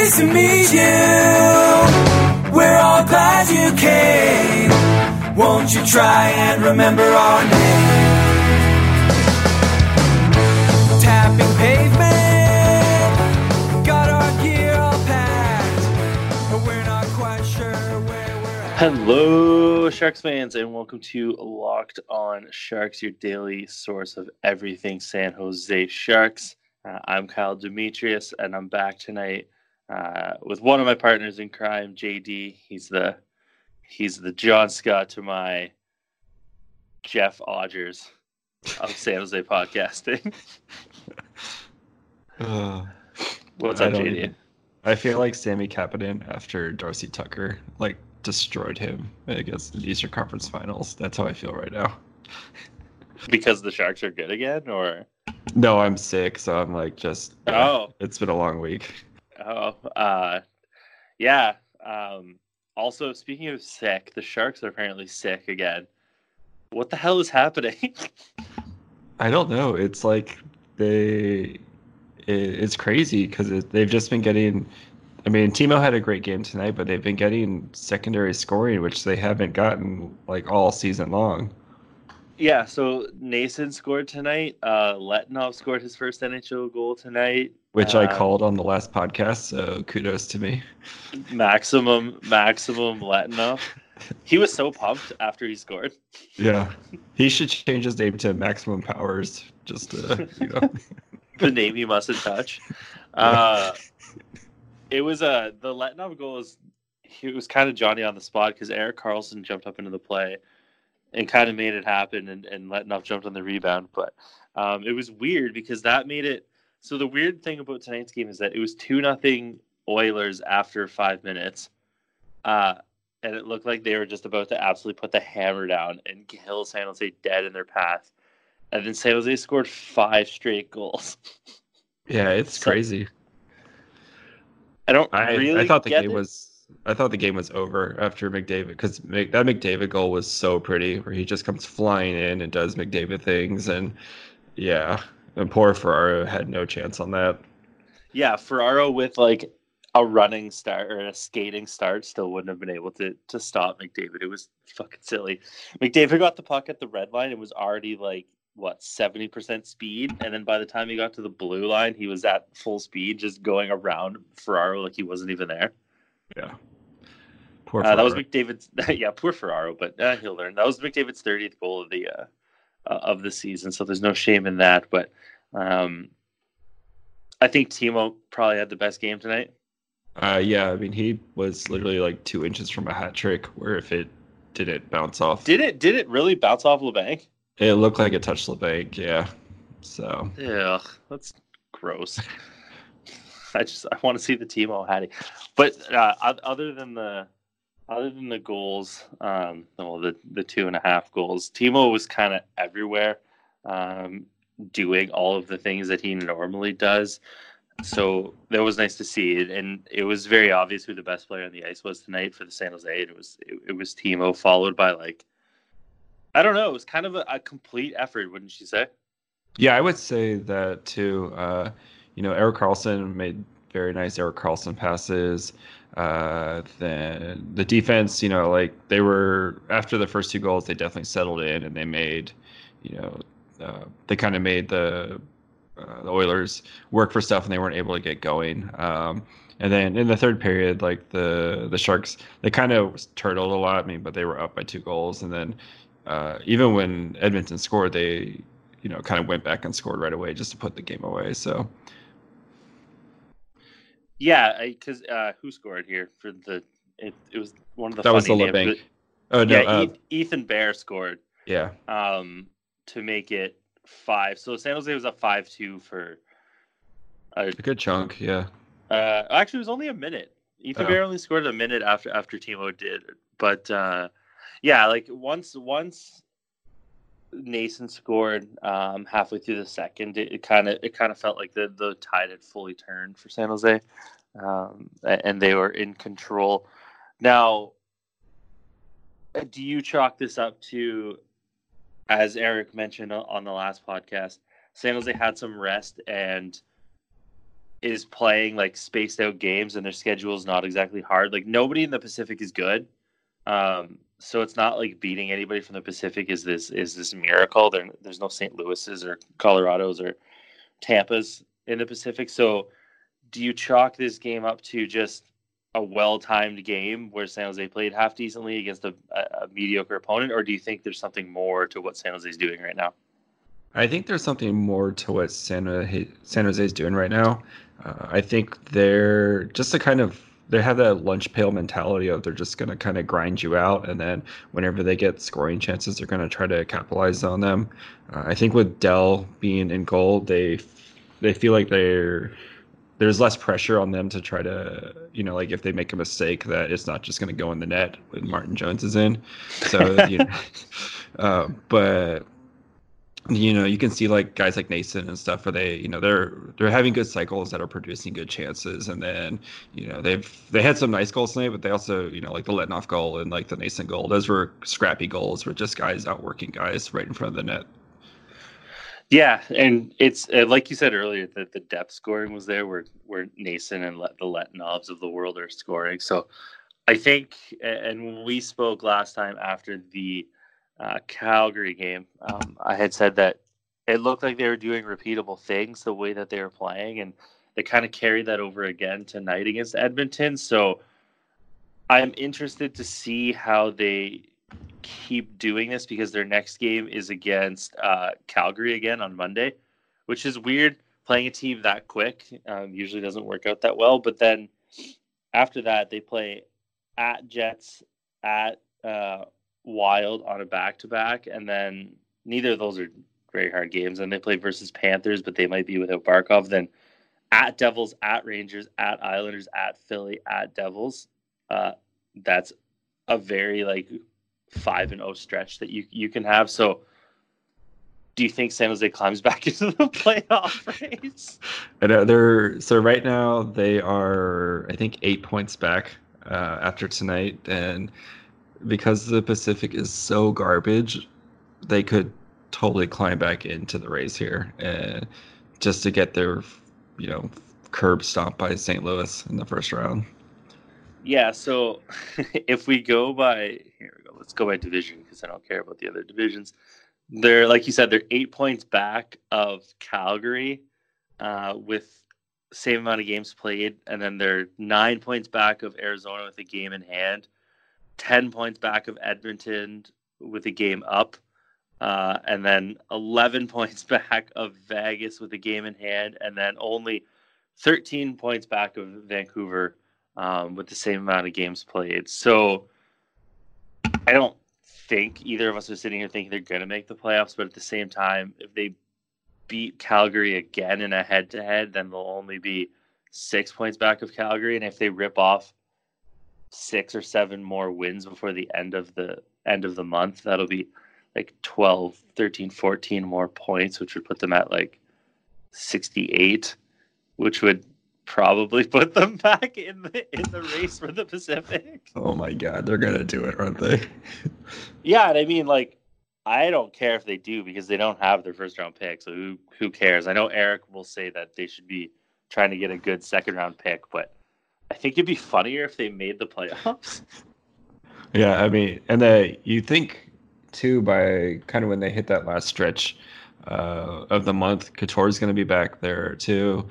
pleased to meet you. We're all glad you came. Won't you try and remember our name? Tapping pavement, got our gear all packed, but we're not quite sure where we're at. Hello, Sharks fans, and welcome to Locked On Sharks, your daily source of everything San Jose Sharks. I'm Kyle Demetrius, and I'm back tonight with one of my partners in crime, JD. He's the John Scott to my Jeff Audgers of San Jose podcasting. What's up, JD? I feel like Sammy Kapanen after Darcy Tucker destroyed him against the Eastern Conference Finals. That's how I feel right now. Because the Sharks are good again, or? No, I'm sick, so I'm it's been a long week. Also, speaking of sick, the Sharks are apparently sick again. What the hell is happening? I don't know. It's it's crazy because they've just been getting. I mean, Timo had a great game tonight, but they've been getting secondary scoring, which they haven't gotten all season long. Yeah, so Nason scored tonight. Letunov scored his first NHL goal tonight, which I called on the last podcast. So kudos to me. Maximum Letunov. He was so pumped after he scored. Yeah, he should change his name to Maximum Powers. Just the name he mustn't touch. It was the Letunov goal is. It was kind of Johnny on the spot because Eric Carlson jumped up into the play and kind of made it happen, and Letunov jumped on the rebound. But it was weird because that made it. So the weird thing about tonight's game is that it was 2-0 Oilers after 5 minutes. And it looked like they were just about to absolutely put the hammer down and kill San Jose dead in their path. And then San Jose scored 5 straight goals. Yeah, it's crazy. I thought the game was over after McDavid, because that McDavid goal was so pretty, where he just comes flying in and does McDavid things, and poor Ferraro had no chance on that. Yeah, Ferraro with a running start or a skating start still wouldn't have been able to stop McDavid. It was fucking silly. McDavid got the puck at the red line. It was already 70% speed, and then by the time he got to the blue line, he was at full speed, just going around Ferraro like he wasn't even there. Yeah, poor Ferraro. That was McDavid's. Yeah, poor Ferraro, but he'll learn. That was McDavid's 30th goal of the season, so there's no shame in that. But I think Timo probably had the best game tonight. Yeah, I mean he was literally 2 inches from a hat trick. Where if it didn't bounce off, did it really bounce off LeBanc? It looked like it touched LeBanc. Yeah, so yeah, that's gross. I want to see the Timo Hattie, but other than the goals, the 2.5 goals, Timo was kind of everywhere, doing all of the things that he normally does. So that was nice to see, and it was very obvious who the best player on the ice was tonight for the San Jose. It was Timo, followed by it was kind of a complete effort, wouldn't you say? Yeah, I would say that too. Eric Carlson made very nice Eric Carlson passes. Then the defense, they were after the first 2 goals, they definitely settled in and they made, they kind of made the Oilers work for stuff and they weren't able to get going. And then in the third period, the Sharks, they kind of turtled a lot. I mean, but they were up by 2 goals. And then even when Edmonton scored, they kind of went back and scored right away just to put the game away. So. Yeah, because who scored here for the? It was one of the. That was the LeBanc. Oh no! Yeah, Ethan Baer scored. Yeah. To make it 5. So San Jose was up 5-2 for a good chunk. Yeah. Actually, it was only a minute. Ethan Baer only scored a minute after Timo did. But once Nason scored halfway through the second. It kind of felt like the tide had fully turned for San Jose, and they were in control. Now, do you chalk this up to, as Eric mentioned on the last podcast, San Jose had some rest and is playing like spaced out games and their schedule is not exactly hard. Like nobody in the Pacific is good. So it's not like beating anybody from the Pacific is this miracle. There's no St. Louis's or Colorado's or Tampa's in the Pacific. So do you chalk this game up to just a well-timed game where San Jose played half decently against a mediocre opponent, or do you think there's something more to what San Jose's doing right now? I think there's something more to what San Jose's doing right now. I think they're just they have that lunch pail mentality of they're just going to kind of grind you out, and then whenever they get scoring chances, they're going to try to capitalize on them. I think with Dell being in goal, they feel like there's less pressure on them to try to, like if they make a mistake, that it's not just going to go in the net when Martin Jones is in. So, but you can see like guys like Nason and stuff where they, they're having good cycles that are producing good chances. And then, they had some nice goals tonight, but they also, like the Letunov goal and like the Nason goal, those were scrappy goals where just guys outworking guys right in front of the net. Yeah, and it's like you said earlier that the depth scoring was there where Nason and the Letunovs of the world are scoring. So I think, and when we spoke last time after the Calgary game, I had said that it looked like they were doing repeatable things the way that they were playing, and they kind of carried that over again tonight against Edmonton. So I'm interested to see how they keep doing this, because their next game is against Calgary again on Monday, which is weird. Playing a team that quick usually doesn't work out that well. But then after that, they play at Jets, at Wild on a back-to-back, and then neither of those are very hard games. And they play versus Panthers, but they might be without Barkov. Then at Devils, at Rangers, at Islanders, at Philly, at Devils. That's a very, 5-0 stretch that you can have. So do you think San Jose climbs back into the playoff race? I know so right now they are, I think, 8 points back after tonight. And because the Pacific is so garbage, they could totally climb back into the race here and just to get their, curb stomped by St. Louis in the first round. Yeah, so if we go by let's go by division, because I don't care about the other divisions. They're, like you said, they're 8 points back of Calgary with same amount of games played, and then they're 9 points back of Arizona with a game in hand, 10 points back of Edmonton with a game up, and then 11 points back of Vegas with a game in hand, and then only 13 points back of Vancouver with the same amount of games played. So I don't think either of us are sitting here thinking they're going to make the playoffs, but at the same time, if they beat Calgary again in a head-to-head, then they'll only be 6 points back of Calgary, and if they rip off 6 or 7 more wins before the end of the month, that'll be 12, 13, 14 more points, which would put them at 68, which would probably put them back in the race for the Pacific. Oh my God, they're gonna do it, aren't they? Yeah, and I mean, I don't care if they do, because they don't have their first round pick, so who cares? I know Eric will say that they should be trying to get a good second round pick, but I think it'd be funnier if they made the playoffs. Yeah, I mean, and you think too, by kind of when they hit that last stretch of the month, Couture's gonna be back there too.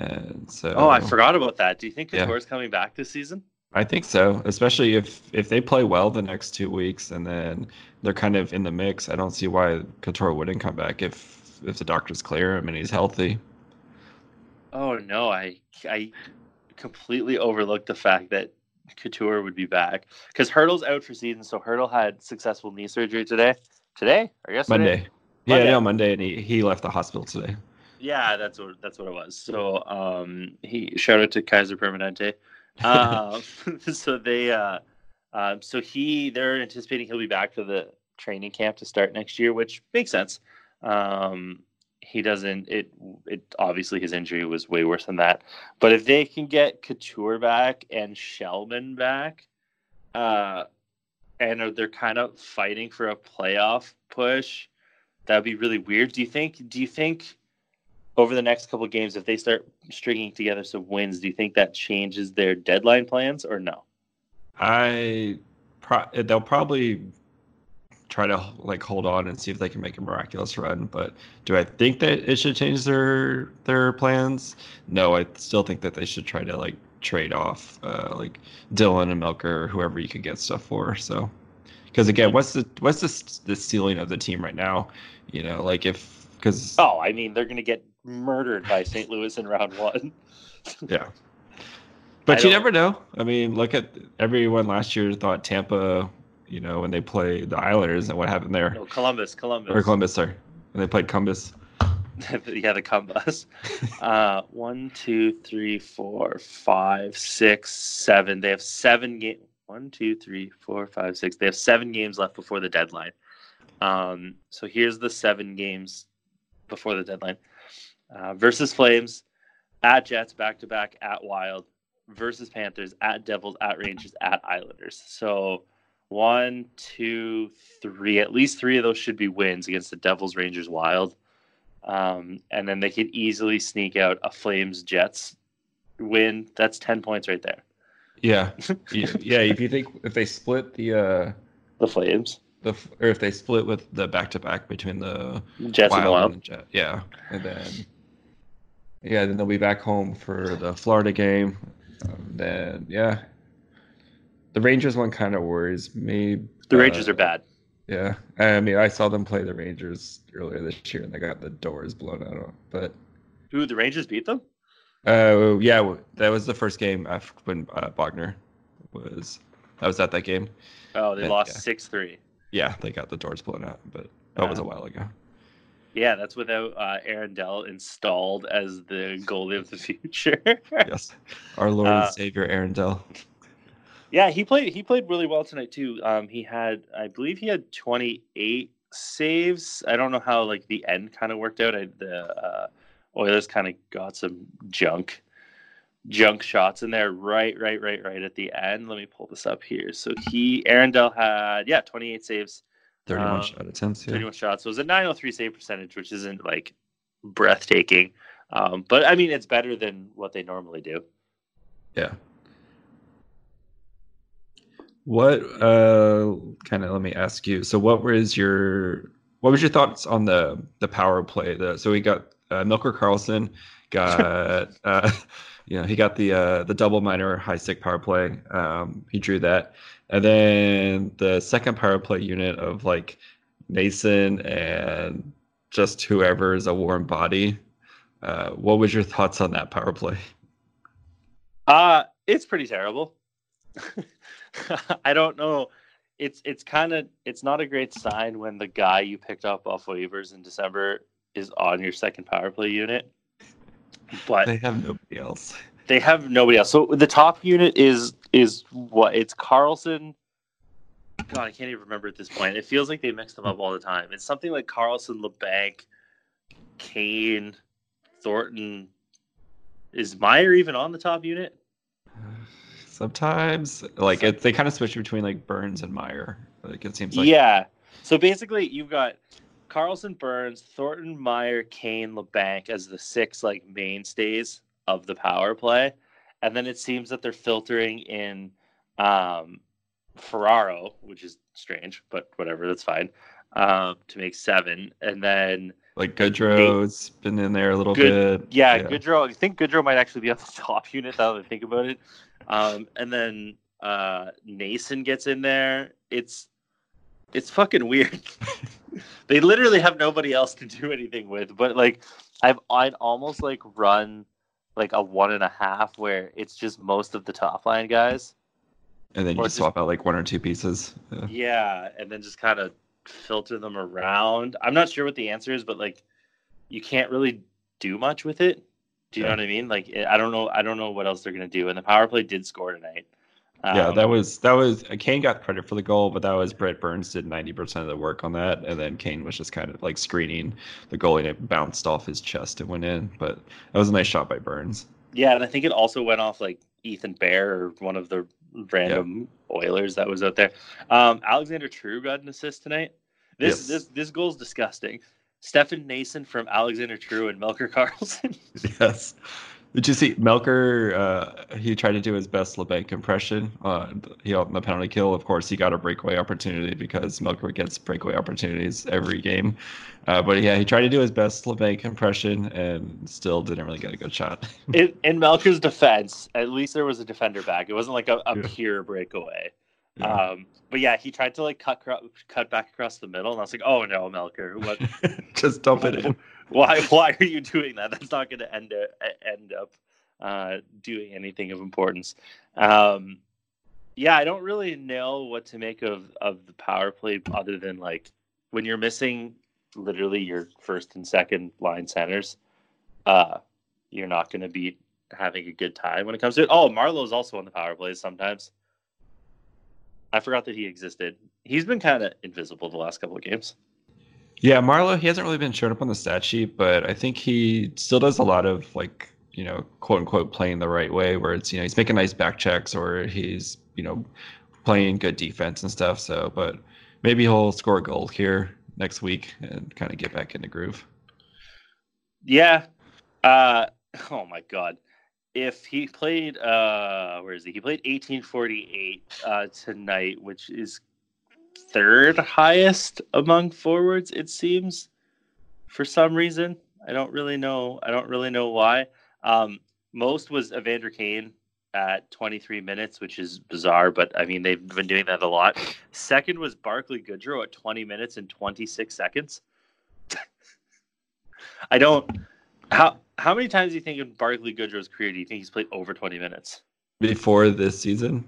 And so, I forgot about that. Do you think Couture's coming back this season? I think so, especially if they play well the next 2 weeks and then they're kind of in the mix. I don't see why Couture wouldn't come back if the doctors clear him and he's healthy. Oh, no, I completely overlooked the fact that Couture would be back, because Hurdle's out for season, so Hurdle had successful knee surgery today. Today? Or yesterday? Monday. Yeah, no, Monday, and he left the hospital today. Yeah, that's what it was. So he shout out to Kaiser Permanente. They're anticipating he'll be back for the training camp to start next year, which makes sense. It obviously his injury was way worse than that. But if they can get Couture back and Shelman back, and they're kind of fighting for a playoff push, that'd be really weird. Do you think over the next couple of games, if they start stringing together some wins, do you think that changes their deadline plans or no? They'll probably try to like hold on and see if they can make a miraculous run. But do I think that it should change their plans? No, I still think that they should try to like trade off like Dylan and Melker or whoever you could get stuff for. So, because again, what's the ceiling of the team right now? You know, like if because oh, I mean they're gonna get murdered by St. Louis in round one. Yeah. But you never know. I mean, look at everyone last year thought Tampa, you know, when they played the Islanders and what happened there. No, Columbus. Or Columbus, sorry. When they played Cumbus. Yeah, the Cumbus. 1, 2, 3, 4, 5, 6, 7. They have 7 games. 1, 2, 3, 4, 5, 6. They have 7 games left before the deadline. So here's the 7 games before the deadline. Versus Flames, at Jets, back-to-back, at Wild. Versus Panthers, at Devils, at Rangers, at Islanders. So 1, 2, 3. At least 3 of those should be wins against the Devils, Rangers, Wild. And then they could easily sneak out a Flames Jets win. That's 10 points right there. Yeah. Yeah. If you think if they split the Flames, or if they split with the back-to-back between the Jets Wild and the Wild. Yeah. And then, yeah, then they'll be back home for the Florida game. Then yeah, the Rangers one kind of worries me. The Rangers are bad. Yeah, I mean I saw them play the Rangers earlier this year and they got the doors blown out of them. But who the Rangers beat them? Yeah, that was the first game after when Bogner was. I was at that game. Oh, they lost 6-3. Yeah, they got the doors blown out, but that was a while ago. Yeah, that's without Aaron Dell installed as the goalie of the future. Yes, our Lord and Savior Aaron Dell. Yeah, he played really well tonight too. I believe he had 28 saves. I don't know how like the end kind of worked out. The Oilers kind of got some junk shots in there right at the end. Let me pull this up here. So Aaron Dell had 28 saves. 31 shot attempts. Yeah. 31 shots. So it was a 903 save percentage, which isn't like breathtaking. But I mean, it's better than what they normally do. Yeah. What kind of let me ask you. So what was your thoughts on the power play? So we got Melker Carlson got he got the double minor high stick power play. He drew that. And then the second power play unit of like Nason and just whoever is a warm body. What was your thoughts on that power play? It's pretty terrible. I don't know. It's not a great sign when the guy you picked up off waivers in December is on your second power play unit. But they have nobody else. So the top unit is what? It's Carlson. God, I can't even remember at this point. It feels like they mix them up all the time. It's something like Carlson, LeBanc, Kane, Thornton. Is Meyer even on the top unit? Sometimes. Like they kind of switch between like Burns and Meyer. Like it seems like. Yeah. So basically you've got Carlson, Burns, Thornton, Meyer, Kane, LeBanc as the 6 like mainstays of the power play. And then it seems that they're filtering in Ferraro, which is strange, but whatever, that's fine, to make 7. And then... like Goodrow's been in there a little bit. Yeah, Goodrow. I think Goodrow might actually be on the top unit now that I think about it. And then Nason gets in there. It's fucking weird. They literally have nobody else to do anything with. But, like, I'd almost, like, run... like a 1.5 where it's just most of the top line guys. And then you just swap out like 1 or 2 pieces. Yeah. And then just kind of filter them around. I'm not sure what the answer is, but like you can't really do much with it. Do you know what I mean? Like, I don't know what else they're going to do. And the power play did score tonight. Yeah, that was Kane got credit for the goal, but that was Brett Burns did 90% of the work on that, and then Kane was just kind of like screening the goalie and it bounced off his chest and went in. But that was a nice shot by Burns. Yeah, and I think it also went off like Ethan Baer or one of the random Oilers that was out there. Alexander True got an assist tonight. This goal is disgusting. Stefan Nason from Alexander True and Melker Carlson. Yes. Did you see Melker? He tried to do his best LeBanc impression. He opened the penalty kill. Of course, he got a breakaway opportunity because Melker gets breakaway opportunities every game. But yeah, he tried to do his best LeBanc impression and still didn't really get a good shot. In Melker's defense, at least there was a defender back. It wasn't like a pure breakaway. Yeah. But yeah, he tried to like cut back across the middle, and I was like, "Oh no, Melker, what?" Just dump it in. Why are you doing that? That's not going to end up doing anything of importance. Yeah, I don't really know what to make of the power play other than like when you're missing literally your first and second line centers, you're not going to be having a good time when it comes to it. Oh, Marlowe's also on the power plays sometimes. I forgot that he existed. He's been kind of invisible the last couple of games. Yeah, Marlowe, he hasn't really been shown up on the stat sheet, but I think he still does a lot of, like, you know, quote unquote playing the right way, where it's, you know, he's making nice back checks or he's, you know, playing good defense and stuff. So, but maybe he'll score a goal here next week and kind of get back in the groove. Yeah. Oh my God. If he played, where is he? He played 1848 tonight, which is third highest among forwards, it seems, for some reason. I don't really know why. Most was Evander Kane at 23 minutes, which is bizarre, but I mean, they've been doing that a lot. Second was Barclay Goodrow at 20 minutes and 26 seconds. I don't. How many times do you think in Barclay Goodrow's career do you think he's played over 20 minutes? Before this season?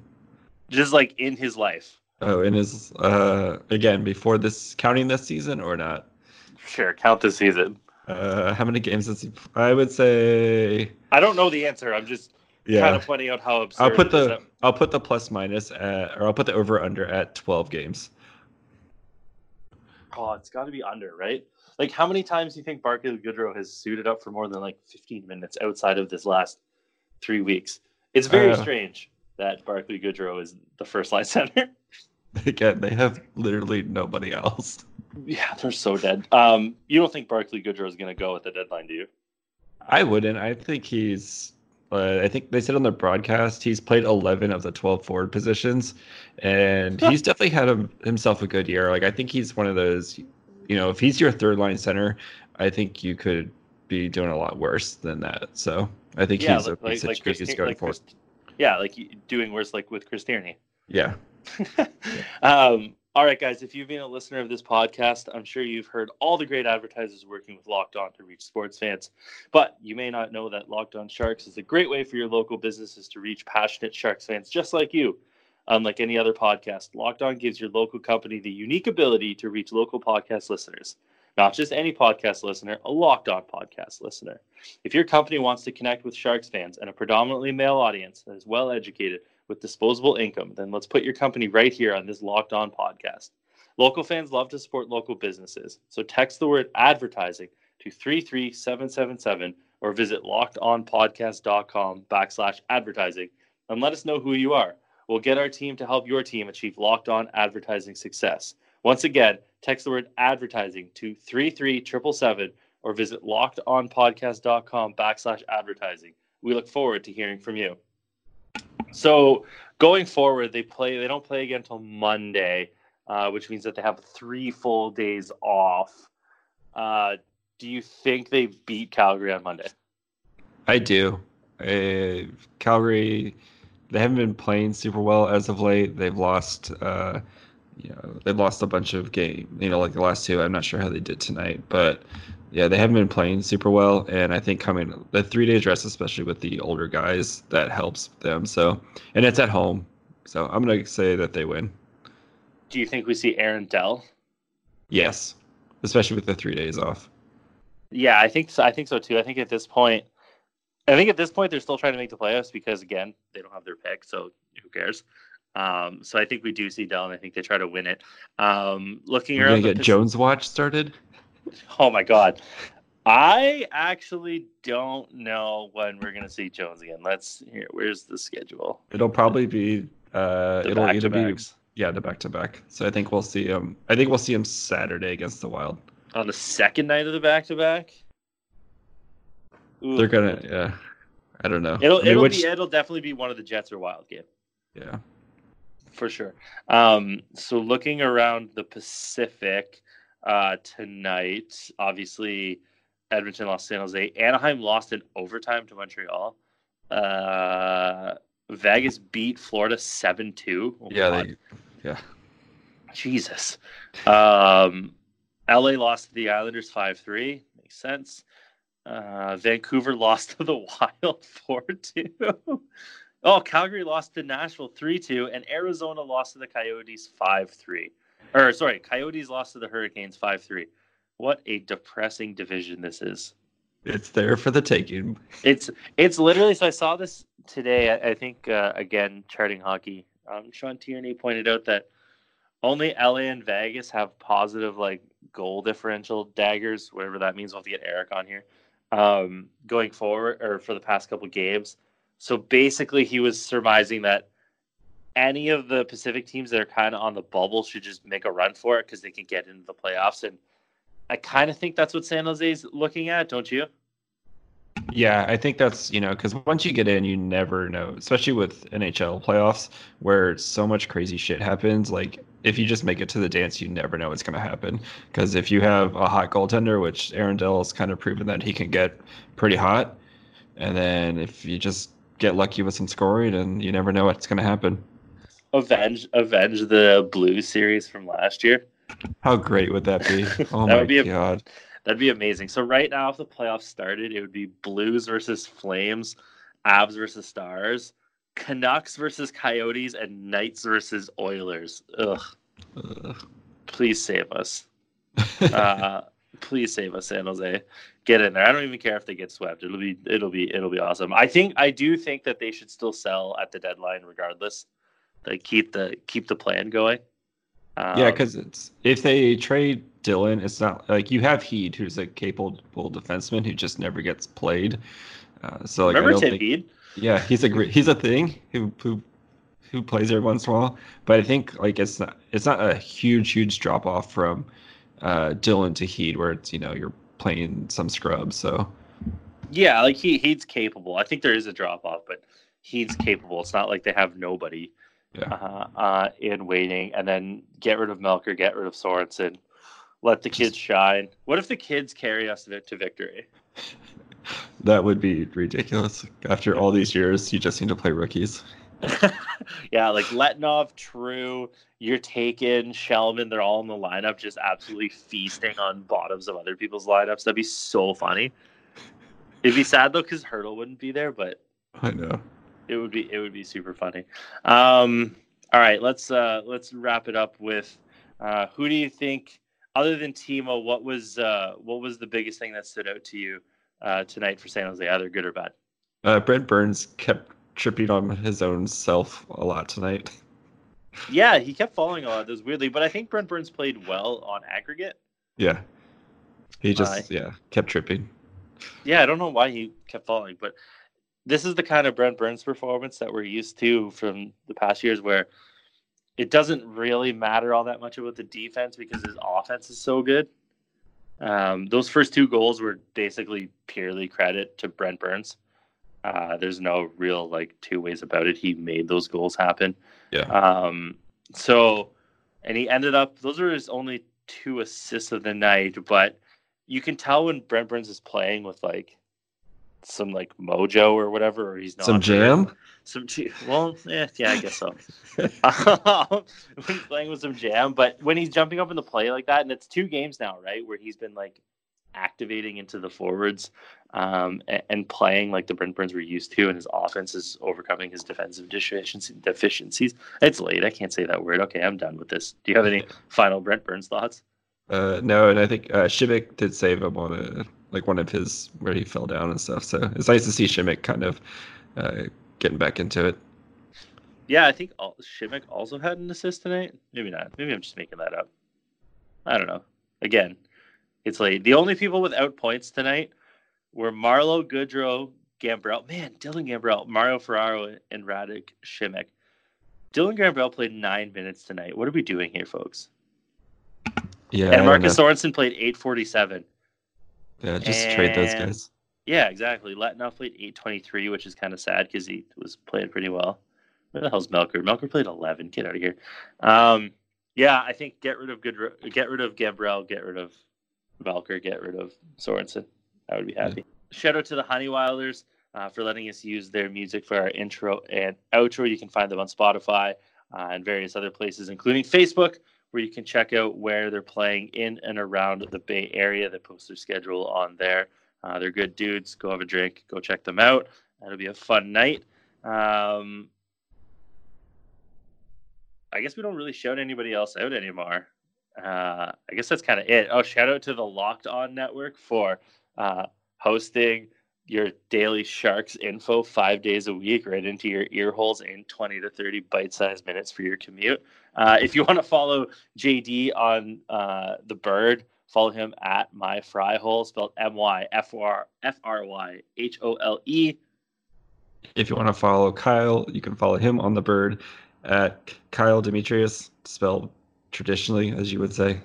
Just like in his life. Oh, in his, again, before this, counting this season or not? Sure, count this season. How many games has he, I would say. I don't know the answer. I'm just kind of pointing out how absurd it is. I'll put the plus minus at, or I'll put the over under at 12 games. Oh, it's got to be under, right? Like, how many times do you think Barclay Goodrow has suited up for more than, like, 15 minutes outside of this last 3 weeks? It's very strange that Barclay Goodrow is the first line center. Again, they have literally nobody else. Yeah, they're so dead. You don't think Barclay Goodrow is going to go at the deadline, do you? I wouldn't. I think he's... I think they said on the broadcast he's played 11 of the 12 forward positions, and he's definitely had himself a good year. Like, I think he's one of those... You know, if he's your third line center, I think you could be doing a lot worse than that. So I think he's a piece of shit he's going for. Yeah, like doing worse like with Chris Tierney. Yeah. All right, guys, if you've been a listener of this podcast, I'm sure you've heard all the great advertisers working with Locked On to reach sports fans. But you may not know that Locked On Sharks is a great way for your local businesses to reach passionate Sharks fans just like you. Unlike any other podcast, Locked On gives your local company the unique ability to reach local podcast listeners. Not just any podcast listener, a Locked On podcast listener. If your company wants to connect with Sharks fans and a predominantly male audience that is well-educated with disposable income, then let's put your company right here on this Locked On podcast. Local fans love to support local businesses, so text the word advertising to 33777 or visit lockedonpodcast.com/advertising and let us know who you are. We'll get our team to help your team achieve Locked On advertising success. Once again, text the word advertising to 33777 or visit lockedonpodcast.com/advertising. We look forward to hearing from you. So going forward, they don't play again until Monday, which means that they have 3 full days off. Do you think they beat Calgary on Monday? I do. Calgary... They haven't been playing super well as of late. They've lost, they've lost a bunch of games. You know, like the last 2. I'm not sure how they did tonight, but yeah, they haven't been playing super well. And I think coming the 3 days rest, especially with the older guys, that helps them. So, and it's at home, so I'm gonna say that they win. Do you think we see Aaron Dell? Yes, especially with the 3 days off. Yeah, I think so. I think so too. I think at this point, they're still trying to make the playoffs because, again, they don't have their pick, so who cares? So I think we do see Dylan. I think they try to win it. Looking around, get Jones watch started. Oh my God, I actually don't know when we're gonna see Jones again. Where's the schedule? It'll probably be the back to back. So I think we'll see him. I think we'll see him Saturday against the Wild. on the second night of the back-to-back. Ooh. They're gonna, yeah. I don't know. It'll definitely be one of the Jets or Wild game. Yeah, for sure. So looking around the Pacific tonight, obviously Edmonton lost San Jose. Anaheim lost in overtime to Montreal. Vegas beat Florida 7-2. Oh, yeah, Jesus. LA lost to the Islanders 5-3. Makes sense. Vancouver lost to the Wild 4-2. Oh, Calgary lost to Nashville 3-2, and Arizona lost to the Coyotes 5-3. Or sorry, Coyotes lost to the Hurricanes 5-3. What a depressing division this is. It's there for the taking. It's literally. So I saw this today. I think again, Charting Hockey. Sean Tierney pointed out that only LA and Vegas have positive like goal differential daggers, whatever that means. We'll have to get Eric on here going forward or for the past couple games. So basically, he was surmising that any of the Pacific teams that are kind of on the bubble should just make a run for it because they can get into the playoffs. And I kind of think that's what San Jose's looking at, don't you? Yeah, I think that's, you know, because once you get in, you never know, especially with NHL playoffs where so much crazy shit happens. Like, if you just make it to the dance, you never know what's going to happen. Because if you have a hot goaltender, which Aaron Dell has kind of proven that he can get pretty hot, and then if you just get lucky with some scoring, and you never know what's going to happen. Avenge the Blues series from last year. How great would that be? Oh that my God. That'd be amazing. So right now, if the playoffs started, it would be Blues versus Flames, Avs versus Stars, Canucks versus Coyotes, and Knights versus Oilers. Ugh. Please save us. Please save us, San Jose. Get in there. I don't even care if they get swept. It'll be awesome. I do think that they should still sell at the deadline regardless. Like keep the plan going. Yeah, because it's if they trade Dylan, it's not like you have Heed, who's a capable defenseman who just never gets played. So like, remember Tim Heed? Yeah, he's a thing who plays every once in a while. But I think like it's not a huge drop off from Dylan to Heed, where it's, you know, you're playing some scrubs. So yeah, like he's capable. I think there is a drop off, but he's capable. It's not like they have nobody in waiting. And then get rid of Melker, get rid of Sorensen, let the kids shine. What if the kids carry us to victory? That would be ridiculous. After all these years, you just need to play rookies. Yeah, like Letunov, True, you're taken, Shellman, they're all in the lineup just absolutely feasting on bottoms of other people's lineups. That'd be so funny. It'd be sad though because Hurdle wouldn't be there, but I know. It would be super funny. All right, let's wrap it up with who do you think, other than Timo, what was the biggest thing that stood out to you tonight for San Jose, either good or bad? Brent Burns kept tripping on his own self a lot tonight. Yeah, he kept falling a lot. That was weirdly, but I think Brent Burns played well on aggregate. Yeah, he just kept tripping. Yeah, I don't know why he kept falling, but this is the kind of Brent Burns performance that we're used to from the past years, where it doesn't really matter all that much about the defense because his offense is so good. Those first two goals were basically purely credit to Brent Burns. There's no real like two ways about it. He made those goals happen. Yeah. And he ended up, those were his only two assists of the night, but you can tell when Brent Burns is playing with like some like mojo or whatever, or he's not. Some jam? I guess so. When he's playing with some jam, but when he's jumping up in the play like that, and it's two games now, right, where he's been like activating into the forwards and playing like the Brent Burns we're used to, and his offense is overcoming his defensive deficiencies. It's late. I can't say that word. Okay, I'm done with this. Do you have any final Brent Burns thoughts? No, and I think Šimek did save him on one of his where he fell down and stuff. So it's nice to see Šimek kind of getting back into it. Yeah, I think Šimek also had an assist tonight. Maybe not. Maybe I'm just making that up. I don't know. Again, it's late. The only people without points tonight were Marlowe, Goodrow, Gambrell. Man, Dylan Gambrell, Mario Ferraro, and Radick Šimek. Dylan Gambrell played 9 minutes tonight. What are we doing here, folks? Yeah, and Marcus Sorensen played 847. Yeah, just trade those guys. Yeah, exactly. Letunov played 823, which is kind of sad because he was playing pretty well. Where the hell's Melker? Melker played 11. Get out of here. Yeah, I think get rid of Goodrow, get rid of Gambrell, get rid of Melker, get rid of Sorensen. I would be happy. Yeah. Shout out to the Honeywilders for letting us use their music for our intro and outro. You can find them on Spotify and various other places, including Facebook, where you can check out where they're playing in and around the Bay Area. They post their schedule on there. They're good dudes. Go have a drink. Go check them out. That'll be a fun night. I guess we don't really shout anybody else out anymore. I guess that's kind of it. Oh, shout out to the Locked On Network for hosting your daily Sharks info 5 days a week right into your ear holes in 20 to 30 bite-sized minutes for your commute. If you want to follow JD on The Bird, follow him at MyFryHole, spelled MyFryHole. If you want to follow Kyle, you can follow him on The Bird at Kyle Demetrius, spelled traditionally, as you would say.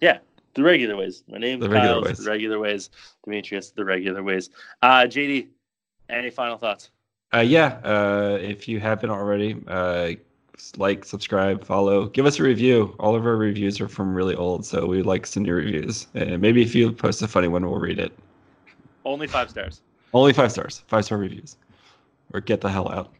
Yeah, the regular ways. My name is Kyle, the regular ways. Demetrius, the regular ways. JD, any final thoughts? If you haven't already, like, subscribe, follow, give us a review. All of our reviews are from really old, so we like some new reviews. And maybe if you post a funny one, we'll read it. Only 5 stars. Only 5 stars. 5-star reviews. Or get the hell out.